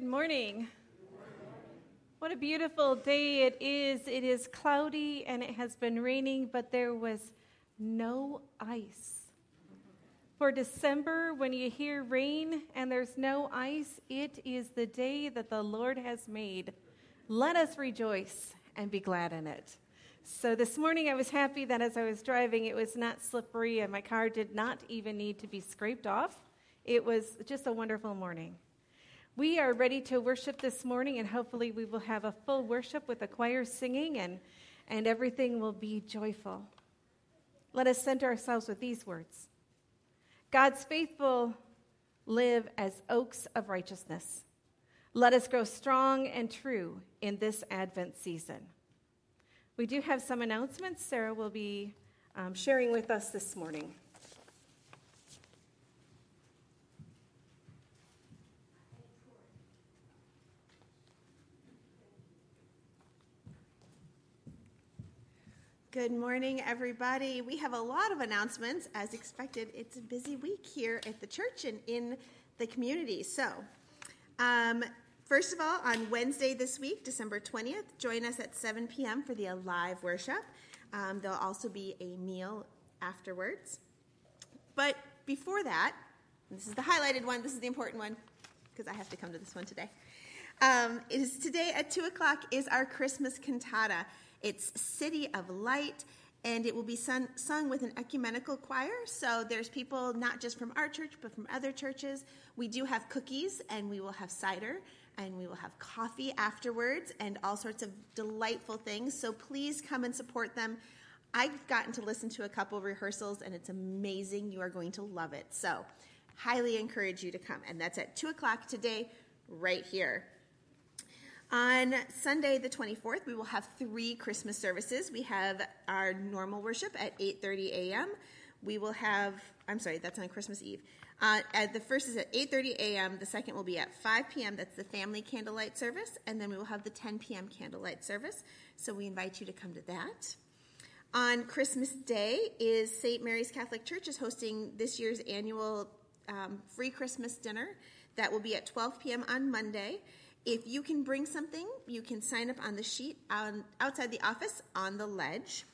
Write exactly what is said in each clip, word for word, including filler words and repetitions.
Good morning. What a beautiful day it is. It is cloudy and it has been raining, but there was no ice. For December, when you hear rain and there's no ice, it is the day that the Lord has made. Let us rejoice and be glad in it. So this morning I was happy that as I was driving, it was not slippery and my car did not even need to be scraped off. It was just a wonderful morning. We are ready to worship this morning, and hopefully we will have a full worship with the choir singing, and, and everything will be joyful. Let us center ourselves with these words. God's faithful live as oaks of righteousness. Let us grow strong and true in this Advent season. We do have some announcements Sarah will be um, sharing with us this morning. Good morning, everybody. We have a lot of announcements. As expected, it's a busy week here at the church and in the community. So, um, first of all, on Wednesday this week, December twentieth, join us at seven p.m. for the Alive worship. Um, there'll also be a meal afterwards. But before that, this is the highlighted one. This is the important one because I have to come to this one today. Um, it is today at two o'clock is our Christmas cantata. It's City of Light, and it will be sung, sung with an ecumenical choir. So there's people not just from our church, but from other churches. We do have cookies, and we will have cider, and we will have coffee afterwards, and all sorts of delightful things. So please come and support them. I've gotten to listen to a couple rehearsals, and it's amazing. You are going to love it. So highly encourage you to come. And that's at two o'clock today, right here. On Sunday the twenty-fourth, we will have three Christmas services. We have our normal worship at eight thirty a.m. We will have, I'm sorry, that's on Christmas Eve. Uh, at the first is at eight thirty a.m. The second will be at five p.m. That's the family candlelight service. And then we will have the ten p.m. candlelight service. So we invite you to come to that. On Christmas Day is Saint Mary's Catholic Church is hosting this year's annual um, free Christmas dinner. That will be at twelve p.m. on Monday. If you can bring something, you can sign up on the sheet on, outside the office on the ledge.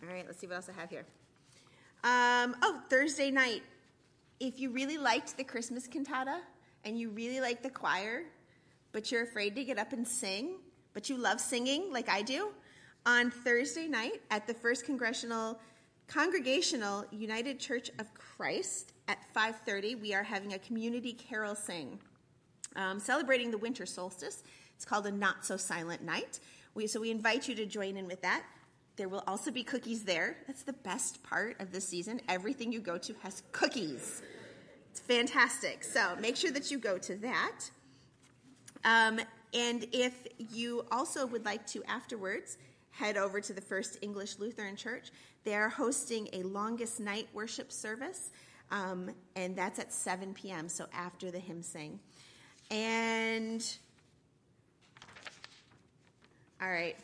All right, let's see what else I have here. Um, oh, Thursday night. If you really liked the Christmas cantata and you really like the choir, but you're afraid to get up and sing, but you love singing like I do, on Thursday night at the First Congressional Congregational United Church of Christ at five thirty, we are having a community carol sing. Um, celebrating the winter solstice. It's called a Not So Silent Night. We, so we invite you to join in with that. There will also be cookies there. That's the best part of this season. Everything you go to has cookies. It's fantastic. So make sure that you go to that. Um, and if you also would like to afterwards, head over to the First English Lutheran Church. They are hosting a longest night worship service, um, and that's at seven p.m., so after the hymn sing. And, all right,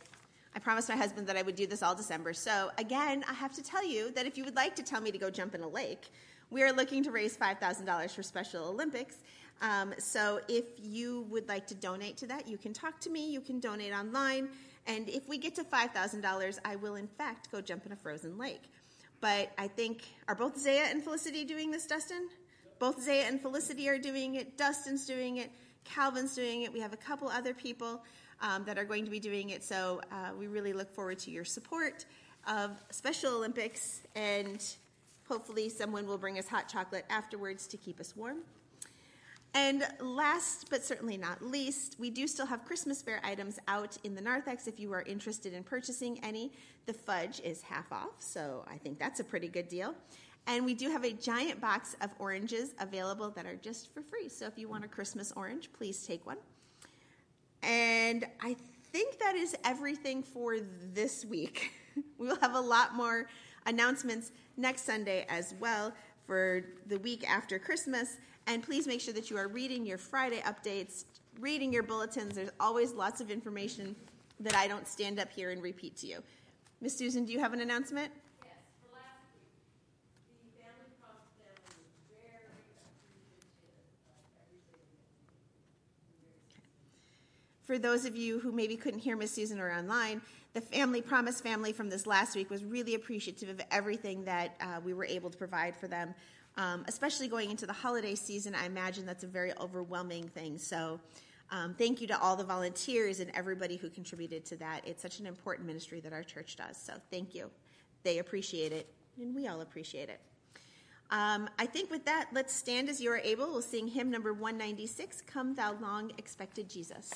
I promised my husband that I would do this all December. So, again, I have to tell you that if you would like to tell me to go jump in a lake, we are looking to raise five thousand dollars for Special Olympics. Um, so if you would like to donate to that, you can talk to me. You can donate online. And if we get to five thousand dollars, I will, in fact, go jump in a frozen lake. But I think, are both Zaya and Felicity doing this, Dustin? Both Zaya and Felicity are doing it. Dustin's doing it. Calvin's doing it. We have a couple other people um, that are going to be doing it. So uh, we really look forward to your support of Special Olympics. And hopefully someone will bring us hot chocolate afterwards to keep us warm. And last but certainly not least, we do still have Christmas fair items out in the narthex if you are interested in purchasing any. The fudge is half off, so I think that's a pretty good deal. And we do have a giant box of oranges available that are just for free. So if you want a Christmas orange, please take one. And I think that is everything for this week. We will have a lot more announcements next Sunday as well for the week after Christmas. And please make sure that you are reading your Friday updates, reading your bulletins. There's always lots of information that I don't stand up here and repeat to you. Miz Susan, do you have an announcement? For those of you who maybe couldn't hear Miss Susan or online, the Family Promise family from this last week was really appreciative of everything that uh, we were able to provide for them, um, especially going into the holiday season. I imagine that's a very overwhelming thing. So um, thank you to all the volunteers and everybody who contributed to that. It's such an important ministry that our church does. So thank you. They appreciate it, and we all appreciate it. Um, I think with that, let's stand as you are able. We'll sing hymn number one ninety-six, Come Thou Long Expected Jesus.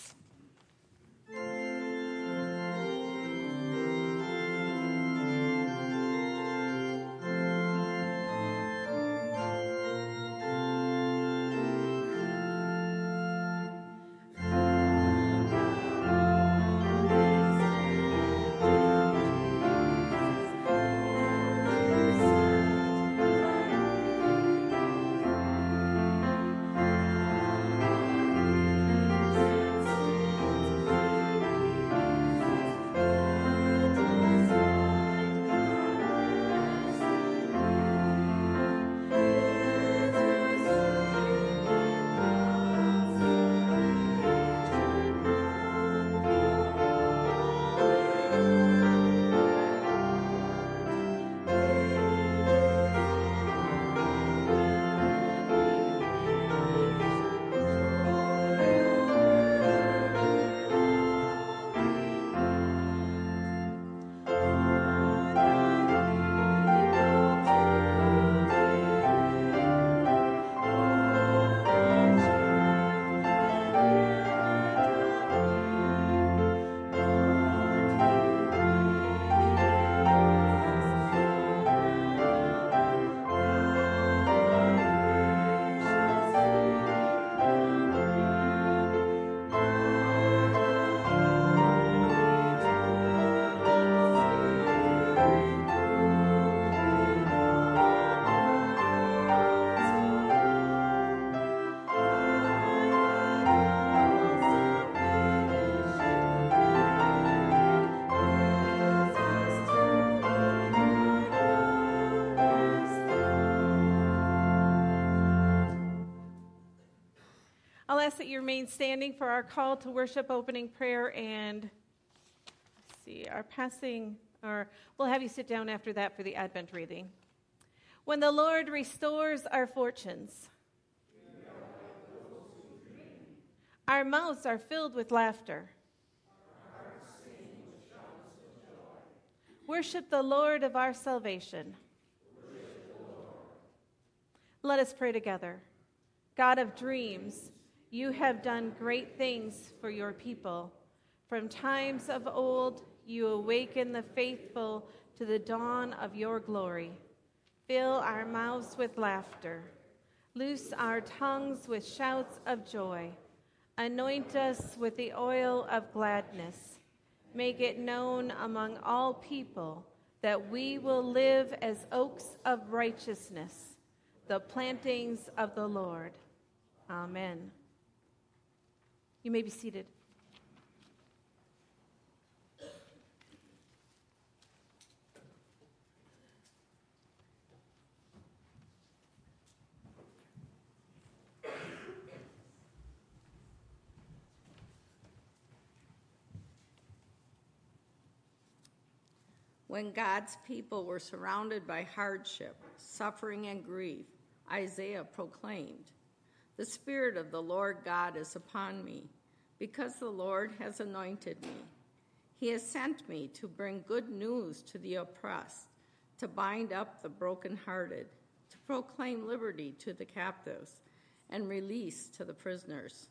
I ask that you remain standing for our call to worship, opening prayer, and let's see, our passing, or we'll have you sit down after that for the Advent reading. When the Lord restores our fortunes, our mouths are filled with laughter. Our hearts sing with shouts of joy. Worship the Lord of our salvation. Worship the Lord. Let us pray together. God of dreams, you have done great things for your people. From times of old, you awaken the faithful to the dawn of your glory. Fill our mouths with laughter. Loose our tongues with shouts of joy. Anoint us with the oil of gladness. Make it known among all people that we will live as oaks of righteousness, the plantings of the Lord. Amen. You may be seated. When God's people were surrounded by hardship, suffering, and grief, Isaiah proclaimed, "The Spirit of the Lord God is upon me, because the Lord has anointed me. He has sent me to bring good news to the oppressed, to bind up the brokenhearted, to proclaim liberty to the captives, and release to the prisoners,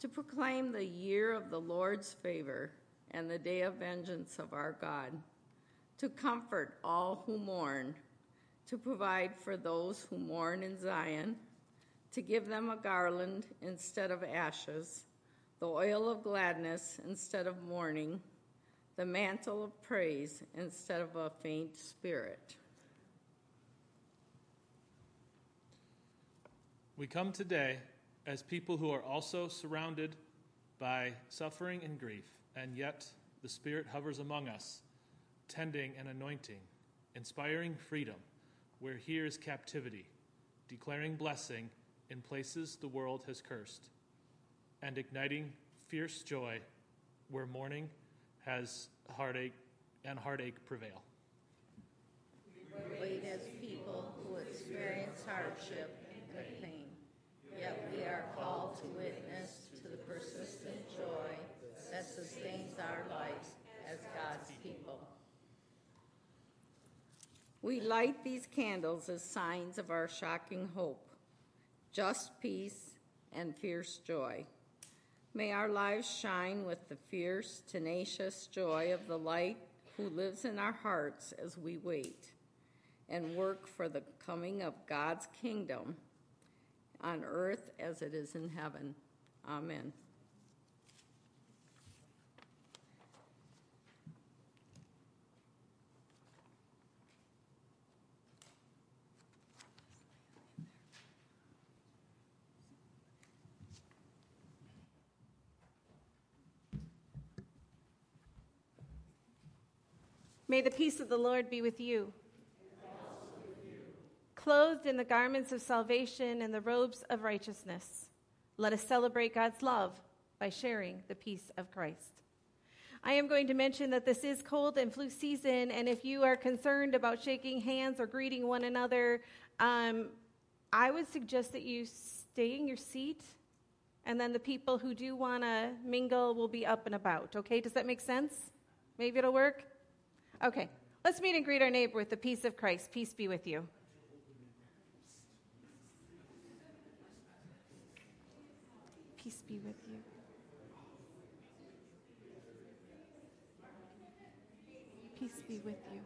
to proclaim the year of the Lord's favor and the day of vengeance of our God, to comfort all who mourn, to provide for those who mourn in Zion, to give them a garland instead of ashes, the oil of gladness instead of mourning, the mantle of praise instead of a faint spirit." We come today as people who are also surrounded by suffering and grief, and yet the Spirit hovers among us, tending and anointing, inspiring freedom where here is captivity, declaring blessing in places the world has cursed, and igniting fierce joy where mourning has heartache and heartache prevail. We wait as people who experience hardship and pain, yet we are called to witness to the persistent joy that sustains our lives as God's people. We light these candles as signs of our shocking hope, just peace, and fierce joy. May our lives shine with the fierce, tenacious joy of the light who lives in our hearts as we wait and work for the coming of God's kingdom on earth as it is in heaven. Amen. May the peace of the Lord be with you. And also with you. Clothed in the garments of salvation and the robes of righteousness, let us celebrate God's love by sharing the peace of Christ. I am going to mention that this is cold and flu season, and if you are concerned about shaking hands or greeting one another, um, I would suggest that you stay in your seat, and then the people who do want to mingle will be up and about. Okay, does that make sense? Maybe it'll work? Okay, let's meet and greet our neighbor with the peace of Christ. Peace be with you. Peace be with you. Peace be with you.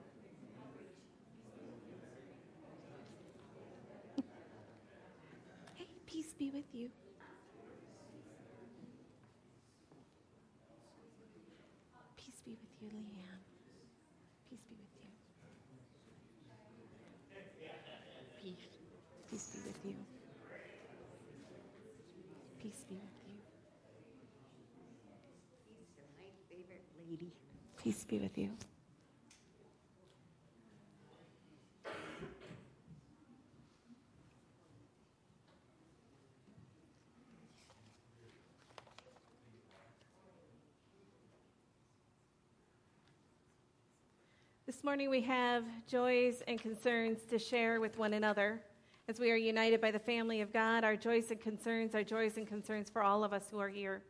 Hey, peace be with you. Peace be with you, Leanne. Peace be with you. Peace. Peace be with you. Peace be with you. She's my favorite lady. Peace be with you. This morning we have joys and concerns to share with one another. As we are united by the family of God, our joys and concerns are joys and concerns for all of us who are here.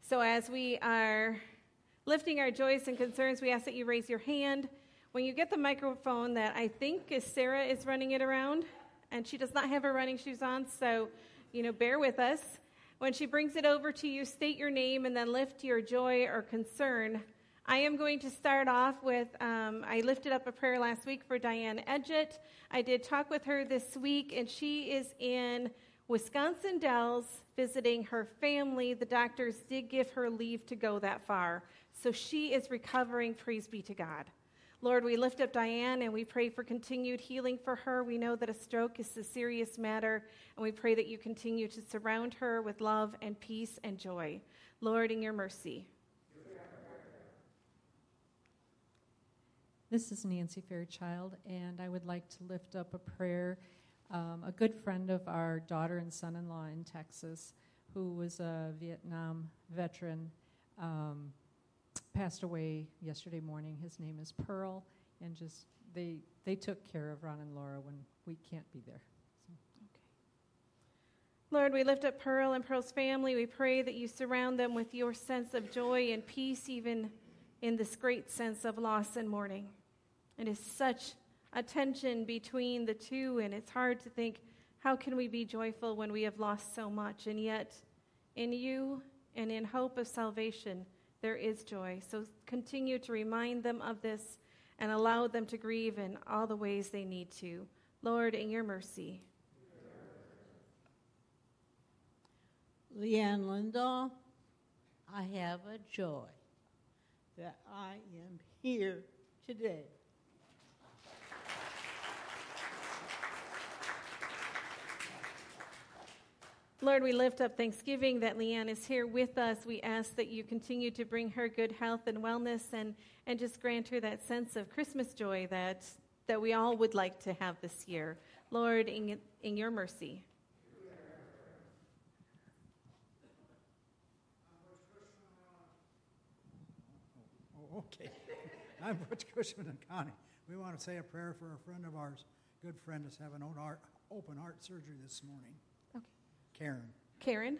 So as we are lifting our joys and concerns, we ask that you raise your hand. When you get the microphone that I think is Sarah is running it around, and she does not have her running shoes on, so, you know, bear with us. When she brings it over to you, state your name and then lift your joy or concern. I am going to start off with, um, I lifted up a prayer last week for Diane Edgett. I did talk with her this week, and she is in Wisconsin Dells visiting her family. The doctors did give her leave to go that far, so she is recovering. Praise be to God. Lord, we lift up Diane, and we pray for continued healing for her. We know that a stroke is a serious matter, and we pray that you continue to surround her with love and peace and joy. Lord, in your mercy. This is Nancy Fairchild, and I would like to lift up a prayer. Um, a good friend of our daughter and son-in-law in Texas, who was a Vietnam veteran, um, passed away yesterday morning. His name is Pearl, and just they they took care of Ron and Laura when we can't be there. So. Okay. Lord, we lift up Pearl and Pearl's family. We pray that you surround them with your sense of joy and peace, even in this great sense of loss and mourning. It is such a tension between the two, and it's hard to think, how can we be joyful when we have lost so much? And yet, in you and in hope of salvation, there is joy. So continue to remind them of this and allow them to grieve in all the ways they need to. Lord, in your mercy. Leanne Lindahl, I have a joy that I am here today. Lord, we lift up Thanksgiving that Leanne is here with us. We ask that you continue to bring her good health and wellness, and, and just grant her that sense of Christmas joy that, that we all would like to have this year. Lord, in, in your mercy. Okay. I'm Rich Cushman and Connie. We want to say a prayer for a friend of ours, good friend that's having open heart, open heart surgery this morning. Okay. Karen. Karen.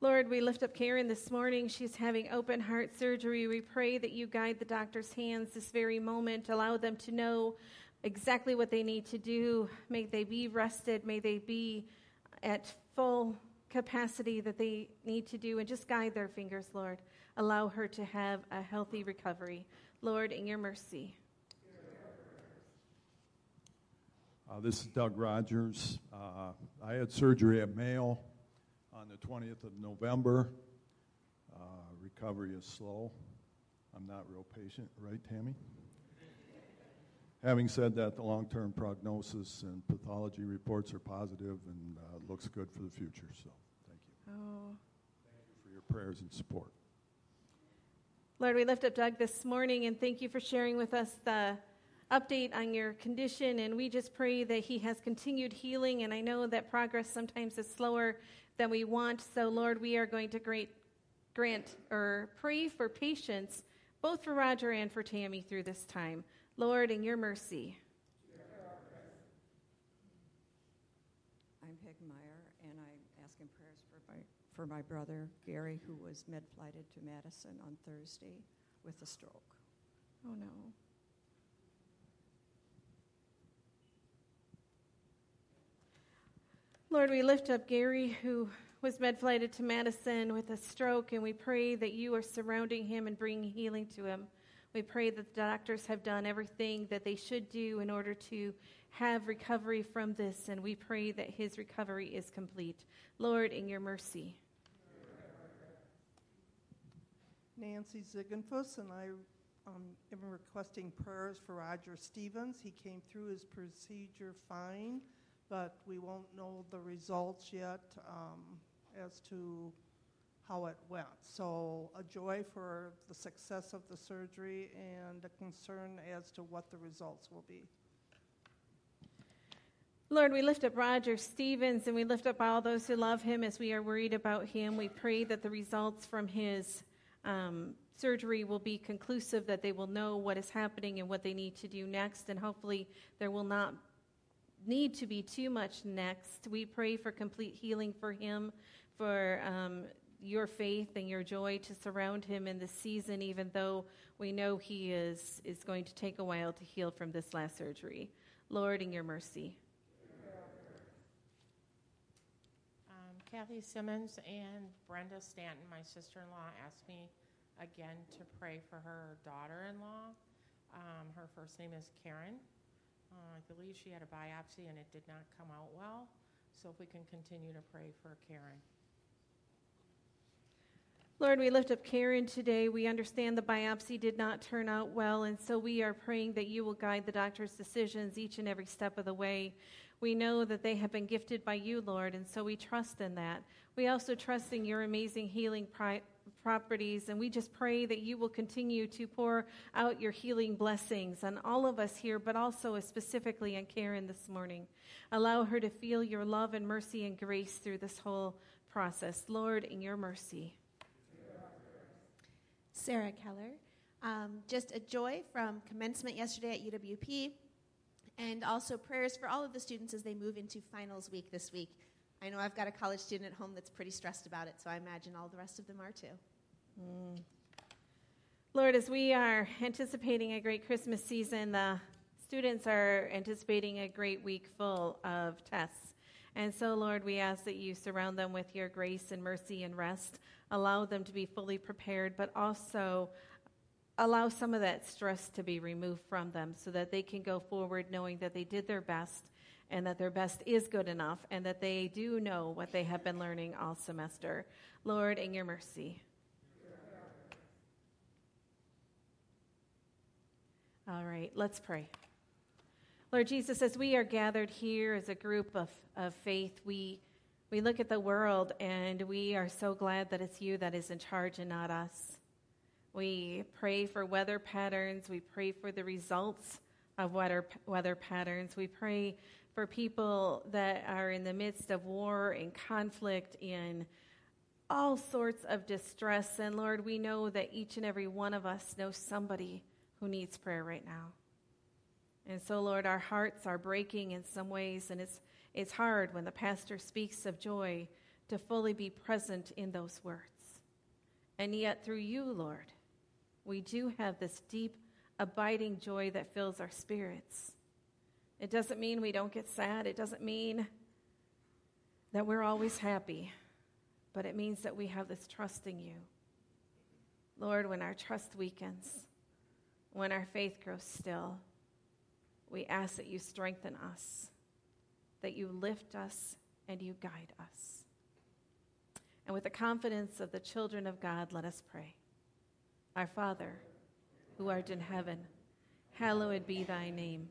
Lord, we lift up Karen this morning. She's having open heart surgery. We pray that you guide the doctor's hands this very moment. Allow them to know exactly what they need to do. May they be rested. May they be at full capacity that they need to do. And just guide their fingers, Lord. Allow her to have a healthy recovery. Lord, in your mercy. Uh, this is Doug Rogers. Uh, I had surgery at Mayo on the twentieth of November. Uh, recovery is slow. I'm not real patient, right, Tammy? Having said that, the long-term prognosis and pathology reports are positive and uh, looks good for the future, so thank you. Oh. Thank you for your prayers and support. Lord, we lift up Doug this morning, and thank you for sharing with us the update on your condition, and we just pray that he has continued healing, and I know that progress sometimes is slower than we want. So, Lord, we are going to great, grant or pray for patience, both for Roger and for Tammy through this time. Lord, in your mercy. I'm Peg Meyer, and I'm asking prayers for my, for my brother, Gary, who was med-flighted to Madison on Thursday with a stroke. Oh, no. Lord, we lift up Gary, who was med-flighted to Madison with a stroke, and we pray that you are surrounding him and bringing healing to him. We pray that the doctors have done everything that they should do in order to have recovery from this, and we pray that his recovery is complete. Lord, in your mercy. Nancy Ziegenfuss, and I um, am requesting prayers for Roger Stevens. He came through his procedure fine, but we won't know the results yet um, as to how it went. So a joy for the success of the surgery and a concern as to what the results will be. Lord, we lift up Roger Stevens, and we lift up all those who love him as we are worried about him. We pray that the results from his um, surgery will be conclusive, that they will know what is happening and what they need to do next, and hopefully there will not need to be too much next. We pray for complete healing for him, for um, your faith and your joy to surround him in this season, even though we know he is is going to take a while to heal from this last surgery. Lord, in your mercy. Um, Kathy Simmons and Brenda Stanton, my sister-in-law, asked me again to pray for her daughter-in-law. Um, her first name is Karen. Uh, I believe she had a biopsy and it did not come out well. So if we can continue to pray for Karen. Lord, we lift up Karen today. We understand the biopsy did not turn out well, and so we are praying that you will guide the doctor's decisions each and every step of the way. We know that they have been gifted by you, Lord, and so we trust in that. We also trust in your amazing healing pri- properties, and we just pray that you will continue to pour out your healing blessings on all of us here, but also specifically on Karen this morning. Allow her to feel your love and mercy and grace through this whole process. Lord, in your mercy. Sarah Keller. Um, just a joy from commencement yesterday at U W P, and also prayers for all of the students as they move into finals week this week. I know I've got a college student at home that's pretty stressed about it, so I imagine all the rest of them are too. Mm. Lord, as we are anticipating a great Christmas season, the students are anticipating a great week full of tests. And so, Lord, we ask that you surround them with your grace and mercy and rest. Allow them to be fully prepared, but also allow some of that stress to be removed from them so that they can go forward knowing that they did their best and that their best is good enough and that they do know what they have been learning all semester. Lord, in your mercy. All right, let's pray. Lord Jesus, as we are gathered here as a group of, of faith, we we look at the world and we are so glad that it's you that is in charge and not us. We pray for weather patterns. We pray for the results of weather, weather patterns. We pray for people that are in the midst of war and conflict and all sorts of distress. And Lord, we know that each and every one of us knows somebody who needs prayer right now. And so, Lord, our hearts are breaking in some ways, and it's it's hard when the pastor speaks of joy to fully be present in those words. And yet through you, Lord, we do have this deep, abiding joy that fills our spirits. It doesn't mean we don't get sad. It doesn't mean that we're always happy, but it means that we have this trust in you. Lord, when our trust weakens, when our faith grows still, we ask that you strengthen us, that you lift us, and you guide us. And with the confidence of the children of God, let us pray. Our Father, who art in heaven, hallowed be thy name.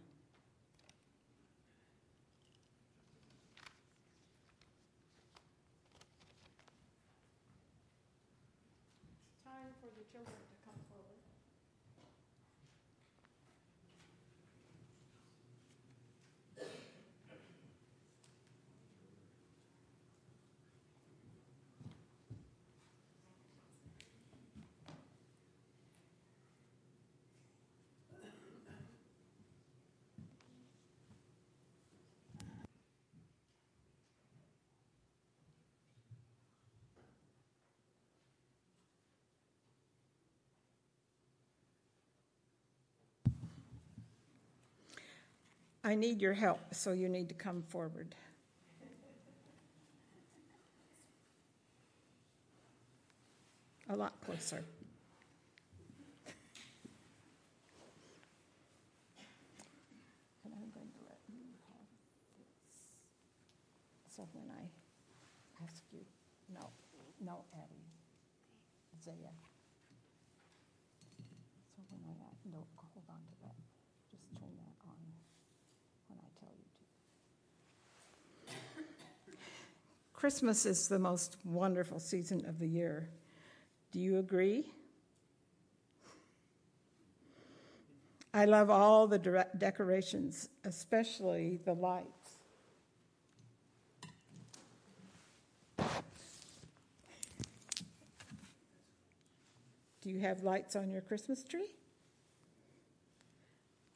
Time for the children to come forward. I need your help, so you need to come forward. A lot closer. And I'm going to let you have this. So when I ask you, no, no, Abby, Isaiah. So when I ask, no, hold on to that. Just turn that on. Christmas is the most wonderful season of the year. Do you agree? I love all the de- decorations, especially the lights. Do you have lights on your Christmas tree?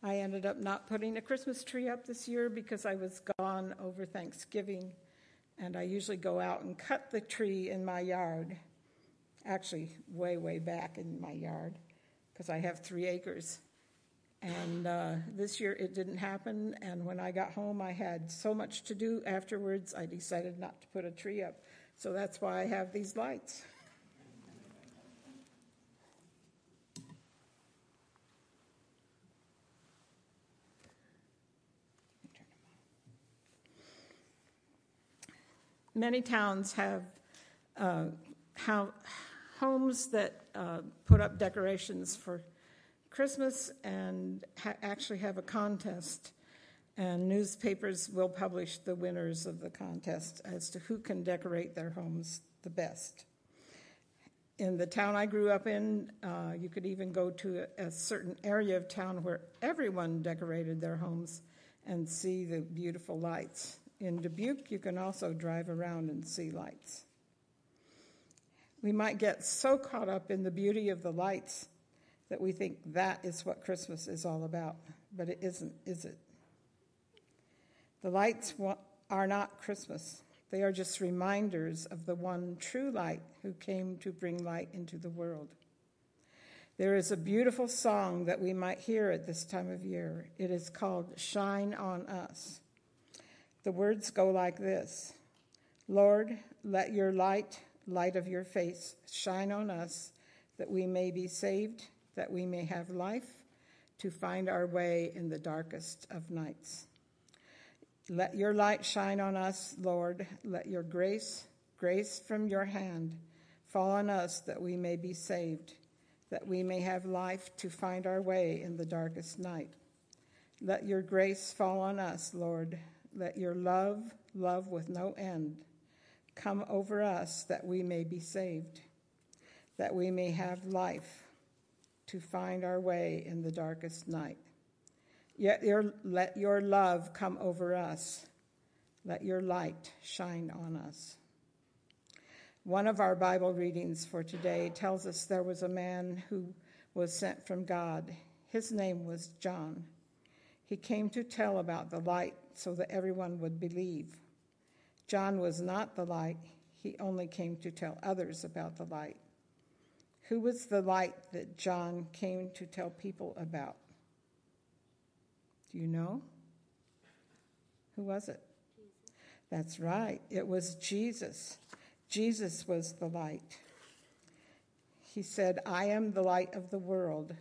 I ended up not putting a Christmas tree up this year because I was gone over Thanksgiving. And I usually go out and cut the tree in my yard, actually way, way back in my yard, because I have three acres. And uh, this year it didn't happen, and when I got home I had so much to do afterwards, I decided not to put a tree up. So that's why I have these lights. Many towns have uh, how, homes that uh, put up decorations for Christmas and ha- actually have a contest, and newspapers will publish the winners of the contest as to who can decorate their homes the best. In the town I grew up in, uh, you could even go to a, a certain area of town where everyone decorated their homes and see the beautiful lights. In Dubuque, you can also drive around and see lights. We might get so caught up in the beauty of the lights that we think that is what Christmas is all about, but it isn't, is it? The lights are not Christmas. They are just reminders of the one true light who came to bring light into the world. There is a beautiful song that we might hear at this time of year. It is called "Shine on Us." The words go like this: Lord, let your light, light of your face, shine on us, that we may be saved, that we may have life, to find our way in the darkest of nights. Let your light shine on us, Lord. Let your grace, grace from your hand, fall on us, that we may be saved, that we may have life to find our way in the darkest night. Let your grace fall on us, Lord. Let your love, love with no end, come over us that we may be saved, that we may have life to find our way in the darkest night. Yet your, let your love come over us. Let your light shine on us. One of our Bible readings for today tells us there was a man who was sent from God. His name was John. He came to tell about the light so that everyone would believe. John was not the light. He only came to tell others about the light. Who was the light that John came to tell people about? Do you know? Who was it? Jesus. That's right. It was Jesus. Jesus was the light. He said, "I am the light of the world.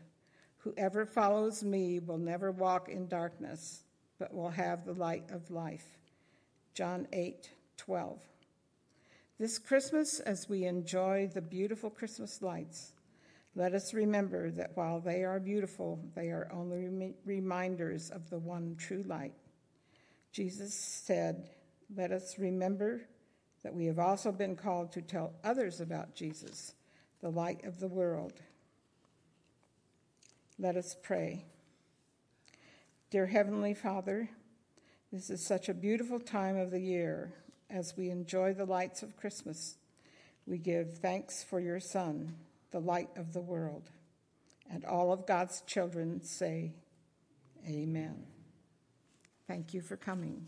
Whoever follows me will never walk in darkness, but will have the light of life." John eight twelve. This Christmas, as we enjoy the beautiful Christmas lights, let us remember that while they are beautiful, they are only rem- reminders of the one true light. Jesus said, let us remember that we have also been called to tell others about Jesus, the light of the world. Let us pray. Dear Heavenly Father, this is such a beautiful time of the year. As we enjoy the lights of Christmas, we give thanks for your Son, the light of the world. And all of God's children say, amen. Thank you for coming.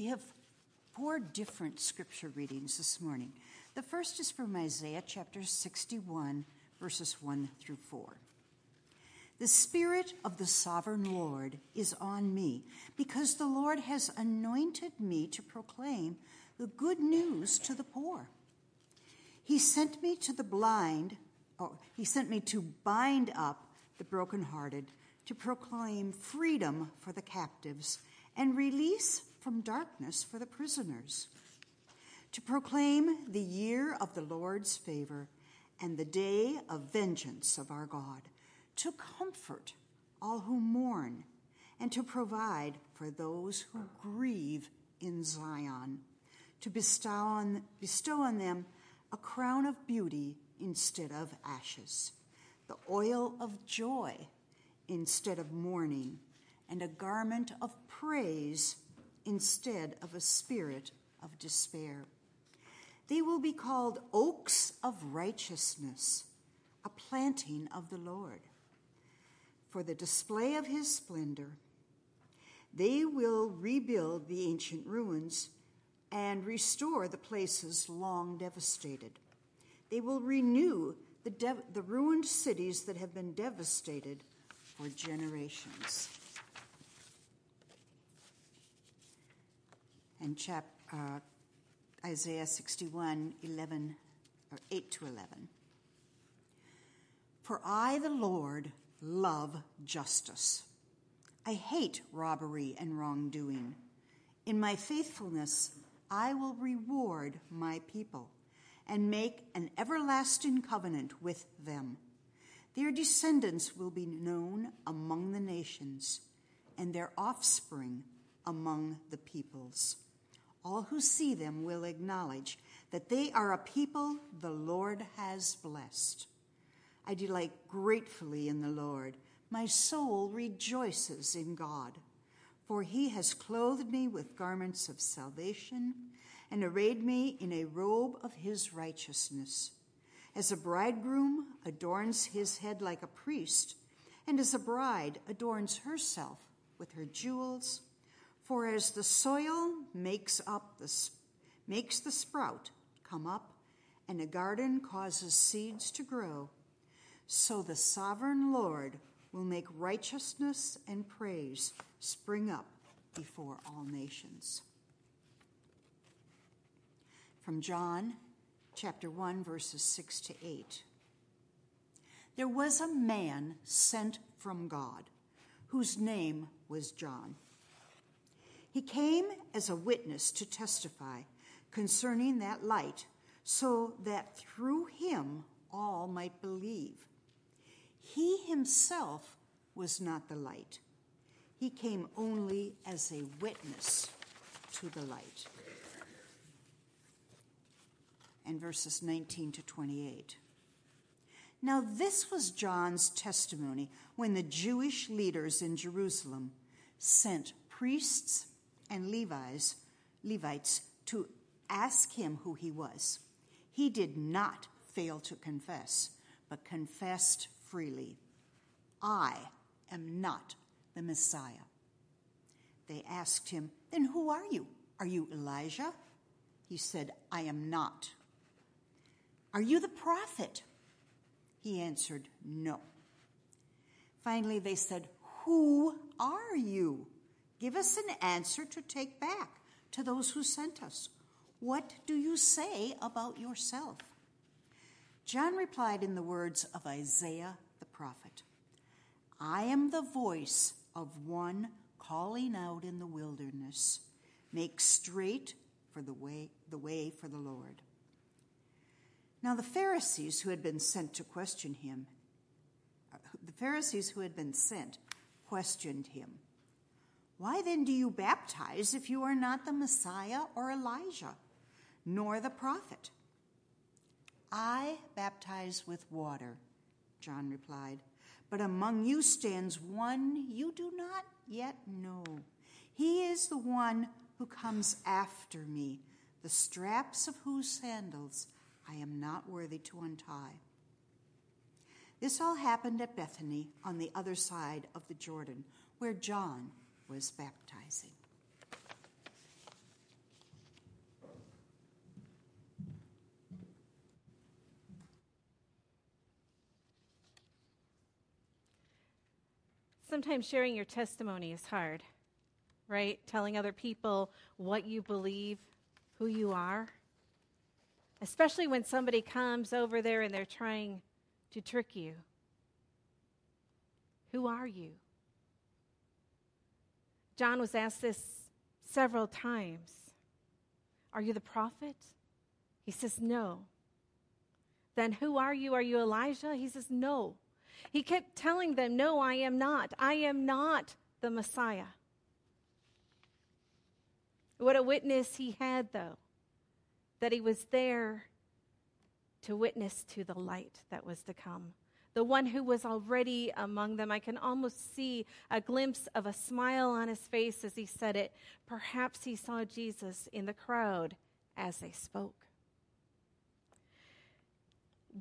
We have four different scripture readings this morning. The first is from Isaiah chapter sixty-one, verses one through four. The Spirit of the Sovereign Lord is on me, because the Lord has anointed me to proclaim the good news to the poor. He sent me to the blind, or he sent me to bind up the brokenhearted, to proclaim freedom for the captives and release from darkness for the prisoners, to proclaim the year of the Lord's favor and the day of vengeance of our God, to comfort all who mourn and to provide for those who grieve in Zion, to bestow on, bestow on them a crown of beauty instead of ashes, the oil of joy instead of mourning, and a garment of praise instead of a spirit of despair. They will be called oaks of righteousness, a planting of the Lord, for the display of his splendor. They will rebuild the ancient ruins and restore the places long devastated. They will renew the, dev- the ruined cities that have been devastated for generations. And chap, uh, Isaiah sixty-one, eleven, or eight to eleven. For I, the Lord, love justice. I hate robbery and wrongdoing. In my faithfulness, I will reward my people and make an everlasting covenant with them. Their descendants will be known among the nations, and their offspring among the peoples. All who see them will acknowledge that they are a people the Lord has blessed. I delight gratefully in the Lord. My soul rejoices in God, for he has clothed me with garments of salvation and arrayed me in a robe of his righteousness. As a bridegroom adorns his head like a priest, and as a bride adorns herself with her jewels, for as the soil makes up the, makes the sprout come up, and a garden causes seeds to grow, so the sovereign Lord will make righteousness and praise spring up before all nations. From John chapter one, verses six to eight. There was a man sent from God, whose name was John. He came as a witness to testify concerning that light, so that through him all might believe. He himself was not the light. He came only as a witness to the light. And verses nineteen to twenty-eight. Now this was John's testimony when the Jewish leaders in Jerusalem sent priests and Levites, Levites to ask him who he was. He did not fail to confess, but confessed freely, I am not the Messiah. They asked him, then who are you? Are you Elijah? He said, I am not. Are you the prophet? He answered, no. Finally, they said, who are you? Give us an answer to take back to those who sent us. What do you say about yourself? John replied in the words of Isaiah the prophet, I am the voice of one calling out in the wilderness, make straight for the way, the way for the Lord. Now the Pharisees who had been sent to question him, the Pharisees who had been sent questioned him. Why then do you baptize if you are not the Messiah or Elijah, nor the prophet? I baptize with water, John replied, but among you stands one you do not yet know. He is the one who comes after me, the straps of whose sandals I am not worthy to untie. This all happened at Bethany on the other side of the Jordan, where John was baptizing. sometimes sharing your testimony is hard, right? Telling other people what you believe, who you are. Especially when somebody comes over there and they're trying to trick you. Who are you? John was asked this several times. Are you the prophet? He says, no. Then who are you? Are you Elijah? He says, no. He kept telling them, no, I am not. I am not the Messiah. What a witness he had, though, that he was there to witness to the light that was to come, the one who was already among them. I can almost see a glimpse of a smile on his face as he said it. Perhaps he saw Jesus in the crowd as they spoke.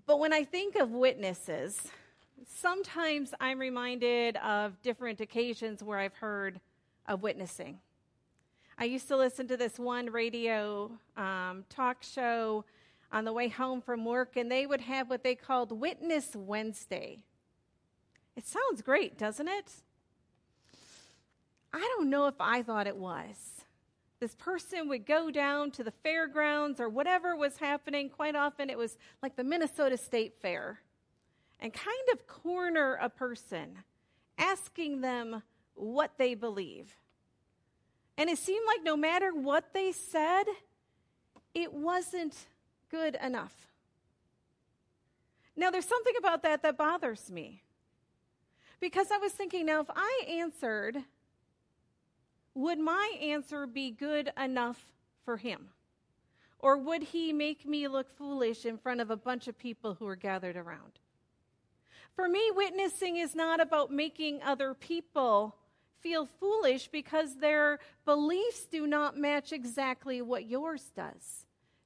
But when I think of witnesses, sometimes I'm reminded of different occasions where I've heard of witnessing. I used to listen to this one radio um, talk show on the way home from work, and they would have what they called Witness Wednesday. It sounds great, doesn't it? I don't know if I thought it was. This person would go down to the fairgrounds or whatever was happening. Quite often it was like the Minnesota State Fair, and kind of corner a person, asking them what they believe. And it seemed like no matter what they said, it wasn't good enough. Now, there's something about that that bothers me, because I was thinking, now, if I answered, would my answer be good enough for him? Or would he make me look foolish in front of a bunch of people who are gathered around? For me, witnessing is not about making other people feel foolish because their beliefs do not match exactly what yours does.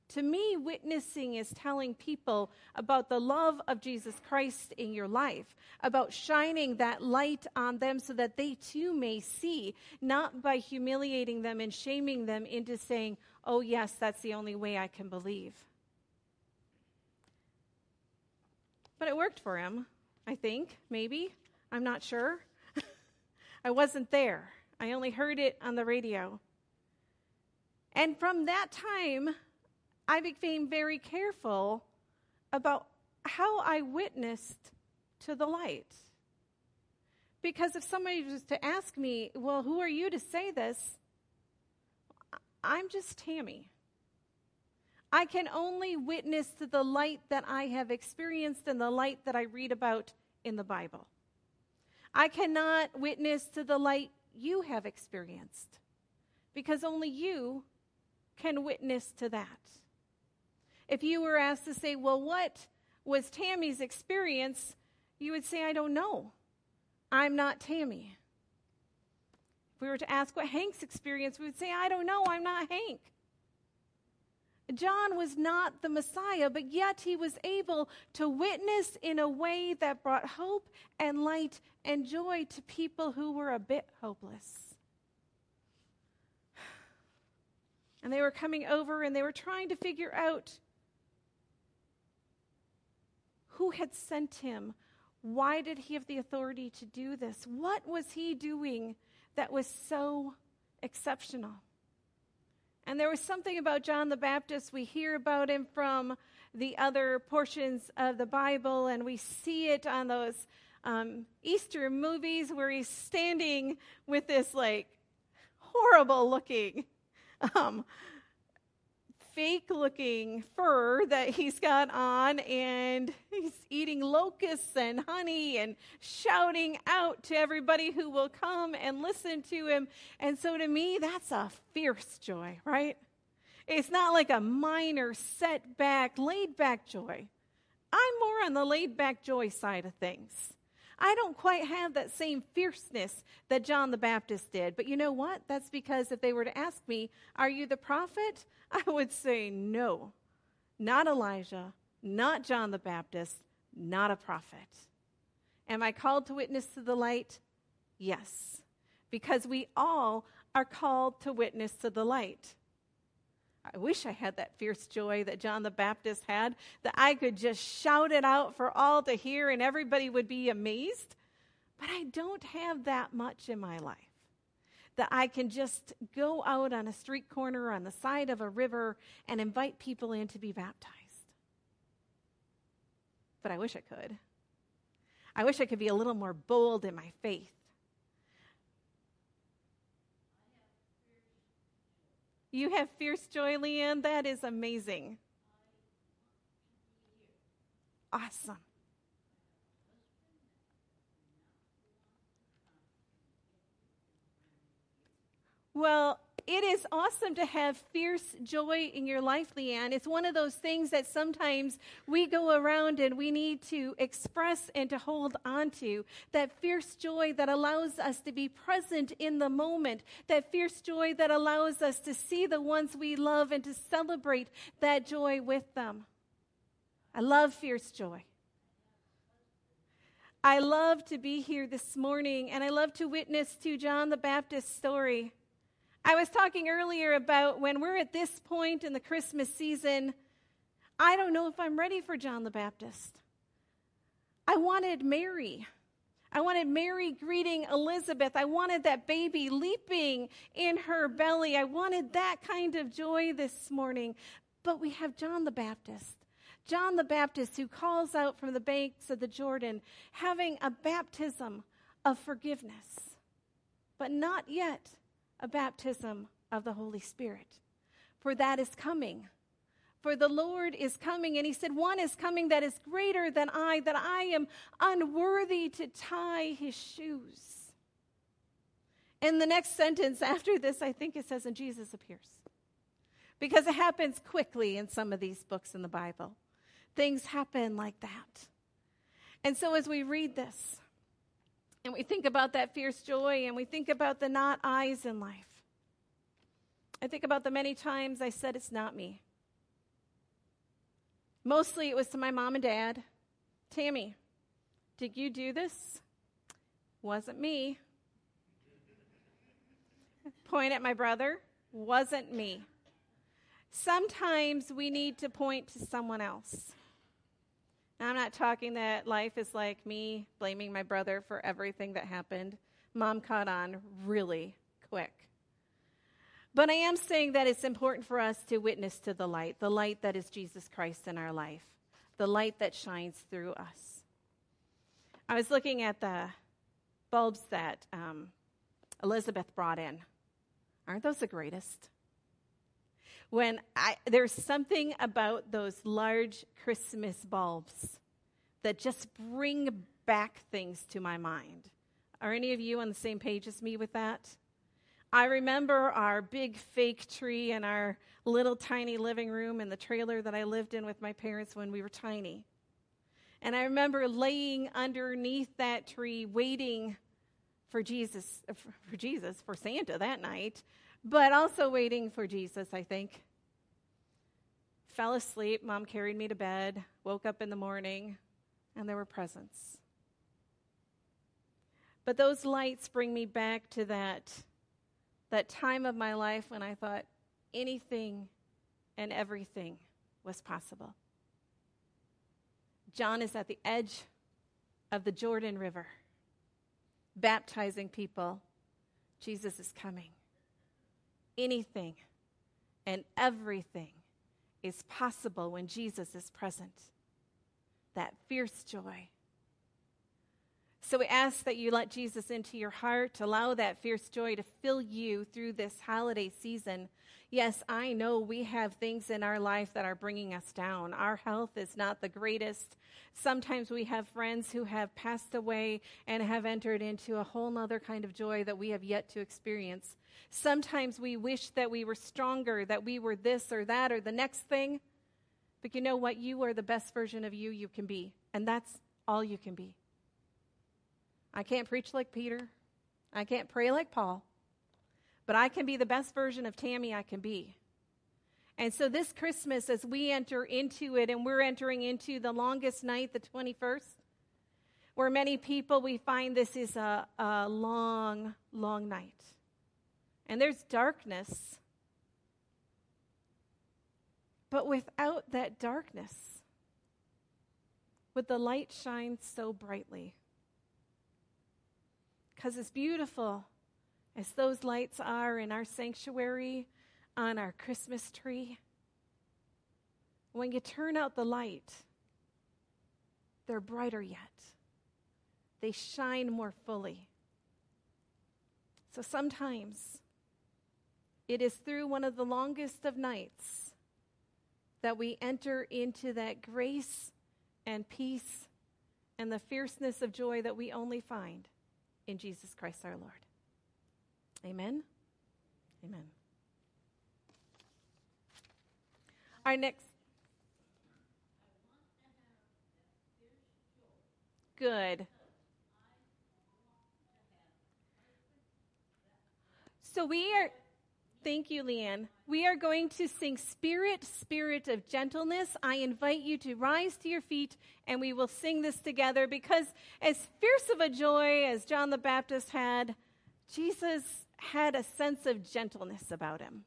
To me, witnessing is telling people about the love of Jesus Christ in your life, about shining that light on them so that they too may see, not by humiliating them and shaming them into saying, oh yes, that's the only way I can believe. But it worked for him, I think, maybe. I'm not sure. I wasn't there. I only heard it on the radio. And from that time, I became very careful about how I witnessed to the light. Because if somebody was to ask me, well, who are you to say this? I'm just Tammy. I can only witness to the light that I have experienced and the light that I read about in the Bible. I cannot witness to the light you have experienced, because only you can witness to that. If you were asked to say, well, what was Tammy's experience? You would say, I don't know. I'm not Tammy. If we were to ask what Hank's experience, we would say, I don't know. I'm not Hank. John was not the Messiah, but yet he was able to witness in a way that brought hope and light and joy to people who were a bit hopeless. And they were coming over and they were trying to figure out who had sent him. Why did he have the authority to do this? What was he doing that was so exceptional? And there was something about John the Baptist. We hear about him from the other portions of the Bible, and we see it on those um, Easter movies where he's standing with this, like, horrible-looking, um, fake-looking fur that he's got on, and he's eating locusts and honey and shouting out to everybody who will come and listen to him. And so to me, that's a fierce joy, right? It's not like a minor setback, laid-back joy. I'm more on the laid-back joy side of things. I don't quite have that same fierceness that John the Baptist did. But you know what? That's because if they were to ask me, are you the prophet? I would say no. Not Elijah, not John the Baptist, not a prophet. Am I called to witness to the light? Yes. Because we all are called to witness to the light. I wish I had that fierce joy that John the Baptist had, that I could just shout it out for all to hear and everybody would be amazed. but I don't have that much in my life that I can just go out on a street corner on the side of a river and invite people in to be baptized. But I wish I could. I wish I could be a little more bold in my faith. You have fierce joy, Leanne. That is amazing. Awesome. Well, it is awesome to have fierce joy in your life, Leanne. It's one of those things that sometimes we go around and we need to express and to hold on to. That fierce joy that allows us to be present in the moment. That fierce joy that allows us to see the ones we love and to celebrate that joy with them. I love fierce joy. I love to be here this morning, and I love to witness to John the Baptist's story. I was talking earlier about when we're at this point in the Christmas season, I don't know if I'm ready for John the Baptist. I wanted Mary. I wanted Mary greeting Elizabeth. I wanted that baby leaping in her belly. I wanted that kind of joy this morning. But we have John the Baptist. John the Baptist who calls out from the banks of the Jordan, having a baptism of forgiveness, but not yet a baptism of the Holy Spirit, for that is coming. For the Lord is coming, and he said, one is coming that is greater than I, that I am unworthy to tie his shoes. And the next sentence after this, I think it says, and Jesus appears. Because it happens quickly in some of these books in the Bible. Things happen like that. And so as we read this, and we think about that fierce joy, and we think about the not I's in life. I think about the many times I said, it's not me. Mostly it was to my mom and dad. Tammy, did you do this? Wasn't me. Point at my brother. Wasn't me. Sometimes we need to point to someone else. I'm not talking that life is like me blaming my brother for everything that happened. Mom caught on really quick. But I am saying that it's important for us to witness to the light, the light that is Jesus Christ in our life, the light that shines through us. I was looking at the bulbs that um, Elizabeth brought in. Aren't those the greatest? When I, there's something about those large Christmas bulbs that just bring back things to my mind. Are any of you on the same page as me with that? I remember our big fake tree in our little tiny living room in the trailer that I lived in with my parents when we were tiny. And I remember laying underneath that tree waiting for Jesus, for Jesus, for Santa that night, but also waiting for Jesus, I think. Fell asleep. Mom carried me to bed. Woke up in the morning, and there were presents. But those lights bring me back to that, that time of my life when I thought anything and everything was possible. John is at the edge of the Jordan River, baptizing people. Jesus is coming. Anything and everything is possible when Jesus is present. That fierce joy. So we ask that you let Jesus into your heart. Allow that fierce joy to fill you through this holiday season. Yes, I know we have things in our life that are bringing us down. Our health is not the greatest. Sometimes we have friends who have passed away and have entered into a whole other kind of joy that we have yet to experience. Sometimes we wish that we were stronger, that we were this or that or the next thing. But you know what? You are the best version of you you can be. And that's all you can be. I can't preach like Peter. I can't pray like Paul. But I can be the best version of Tammy I can be. And so this Christmas, as we enter into it, and we're entering into the longest night, the twenty-first, where many people, we find this is a, a long, long night. And there's darkness. But without that darkness, would the light shine so brightly? Because as beautiful as those lights are in our sanctuary on our Christmas tree, when you turn out the light, they're brighter yet. They shine more fully. So sometimes it is through one of the longest of nights that we enter into that grace and peace and the fierceness of joy that we only find in Jesus Christ our Lord. Amen? Amen. Our next. Good. So we are, thank you, Leanne. We are going to sing Spirit, Spirit of Gentleness. I invite you to rise to your feet, and we will sing this together, because as fierce of a joy as John the Baptist had, Jesus had a sense of gentleness about him.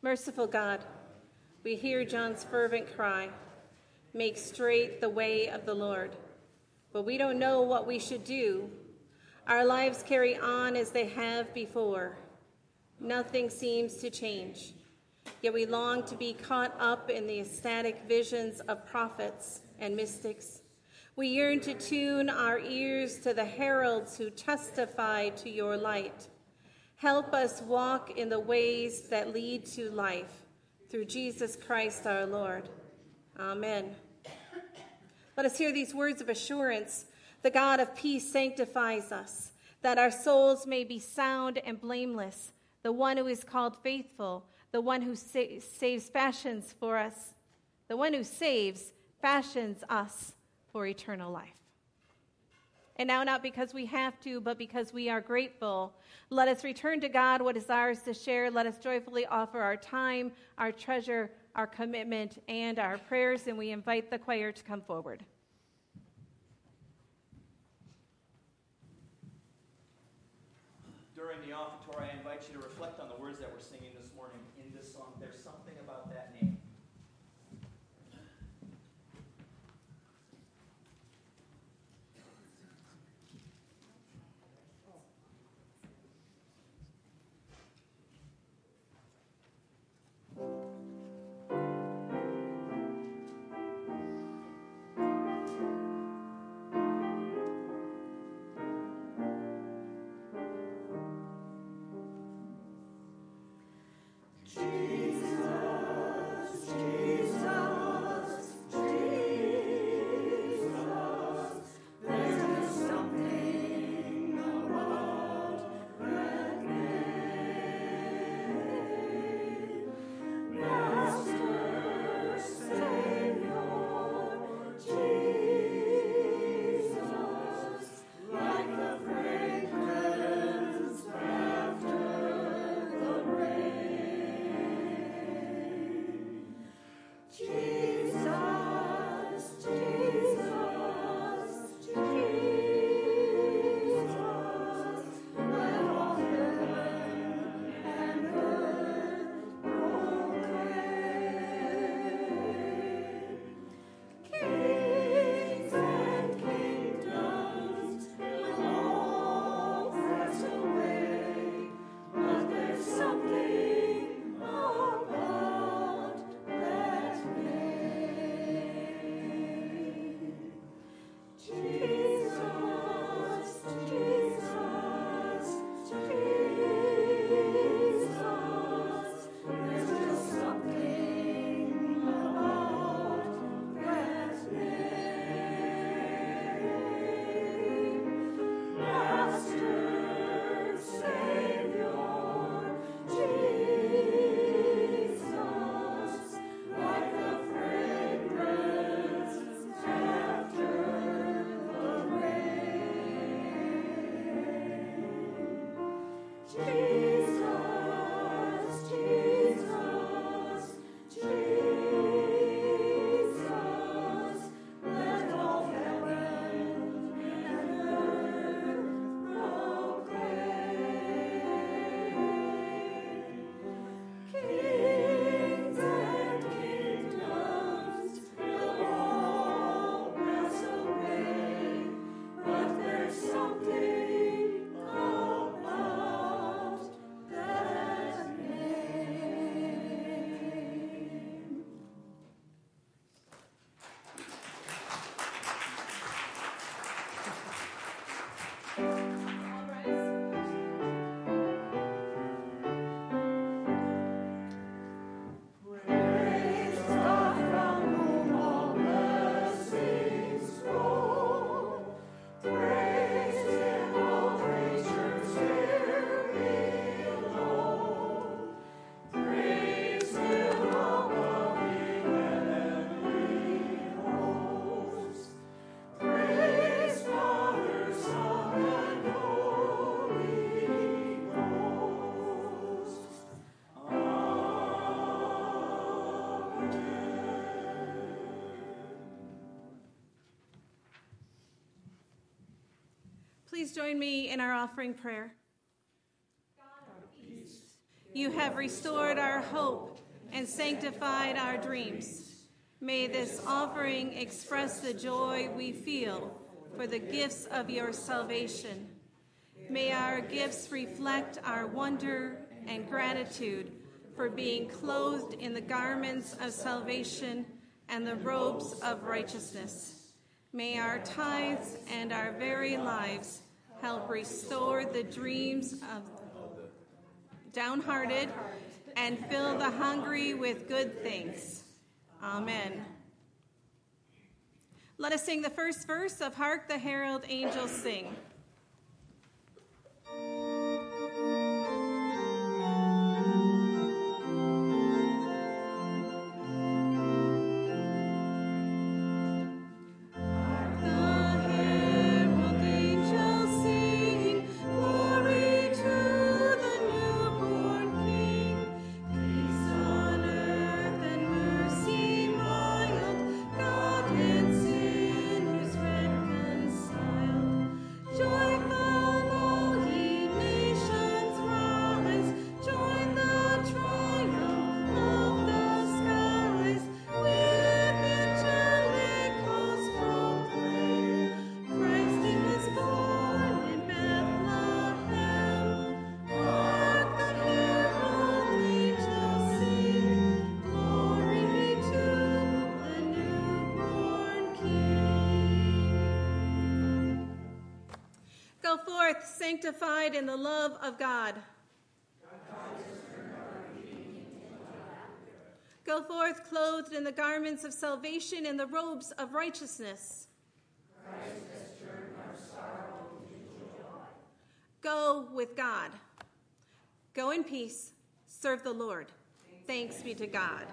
Merciful God, we hear John's fervent cry, make straight the way of the Lord. But we don't know what we should do. Our lives carry on as they have before. Nothing seems to change. Yet we long to be caught up in the ecstatic visions of prophets and mystics. We yearn to tune our ears to the heralds who testify to your light. Help us walk in the ways that lead to life, through Jesus Christ our Lord. Amen. Let us hear these words of assurance. The God of peace sanctifies us, that our souls may be sound and blameless. The one who is called faithful, the one who sa- saves fashions for us, the one who saves fashions us for eternal life. And now, not because we have to, but because we are grateful, let us return to God what is ours to share. Let us joyfully offer our time, our treasure, our commitment, and our prayers, and we invite the choir to come forward. During the offertory, I invite you to reflect on the words that we're singing this morning in this song. There's something about that name. Please join me in our offering prayer. God of peace, you have restored our hope and sanctified our dreams. May this offering express the joy we feel for the gifts of your salvation. May our gifts reflect our wonder and gratitude for being clothed in the garments of salvation and the robes of righteousness. May our tithes and our very lives help restore the dreams of the downhearted and fill the hungry with good things. Amen. Let us sing the first verse of Hark the Herald Angels Sing. Sanctified in the love of God. Go forth clothed in the garments of salvation and the robes of righteousness. Go with God. Go in peace. Serve the Lord. Thanks be to God.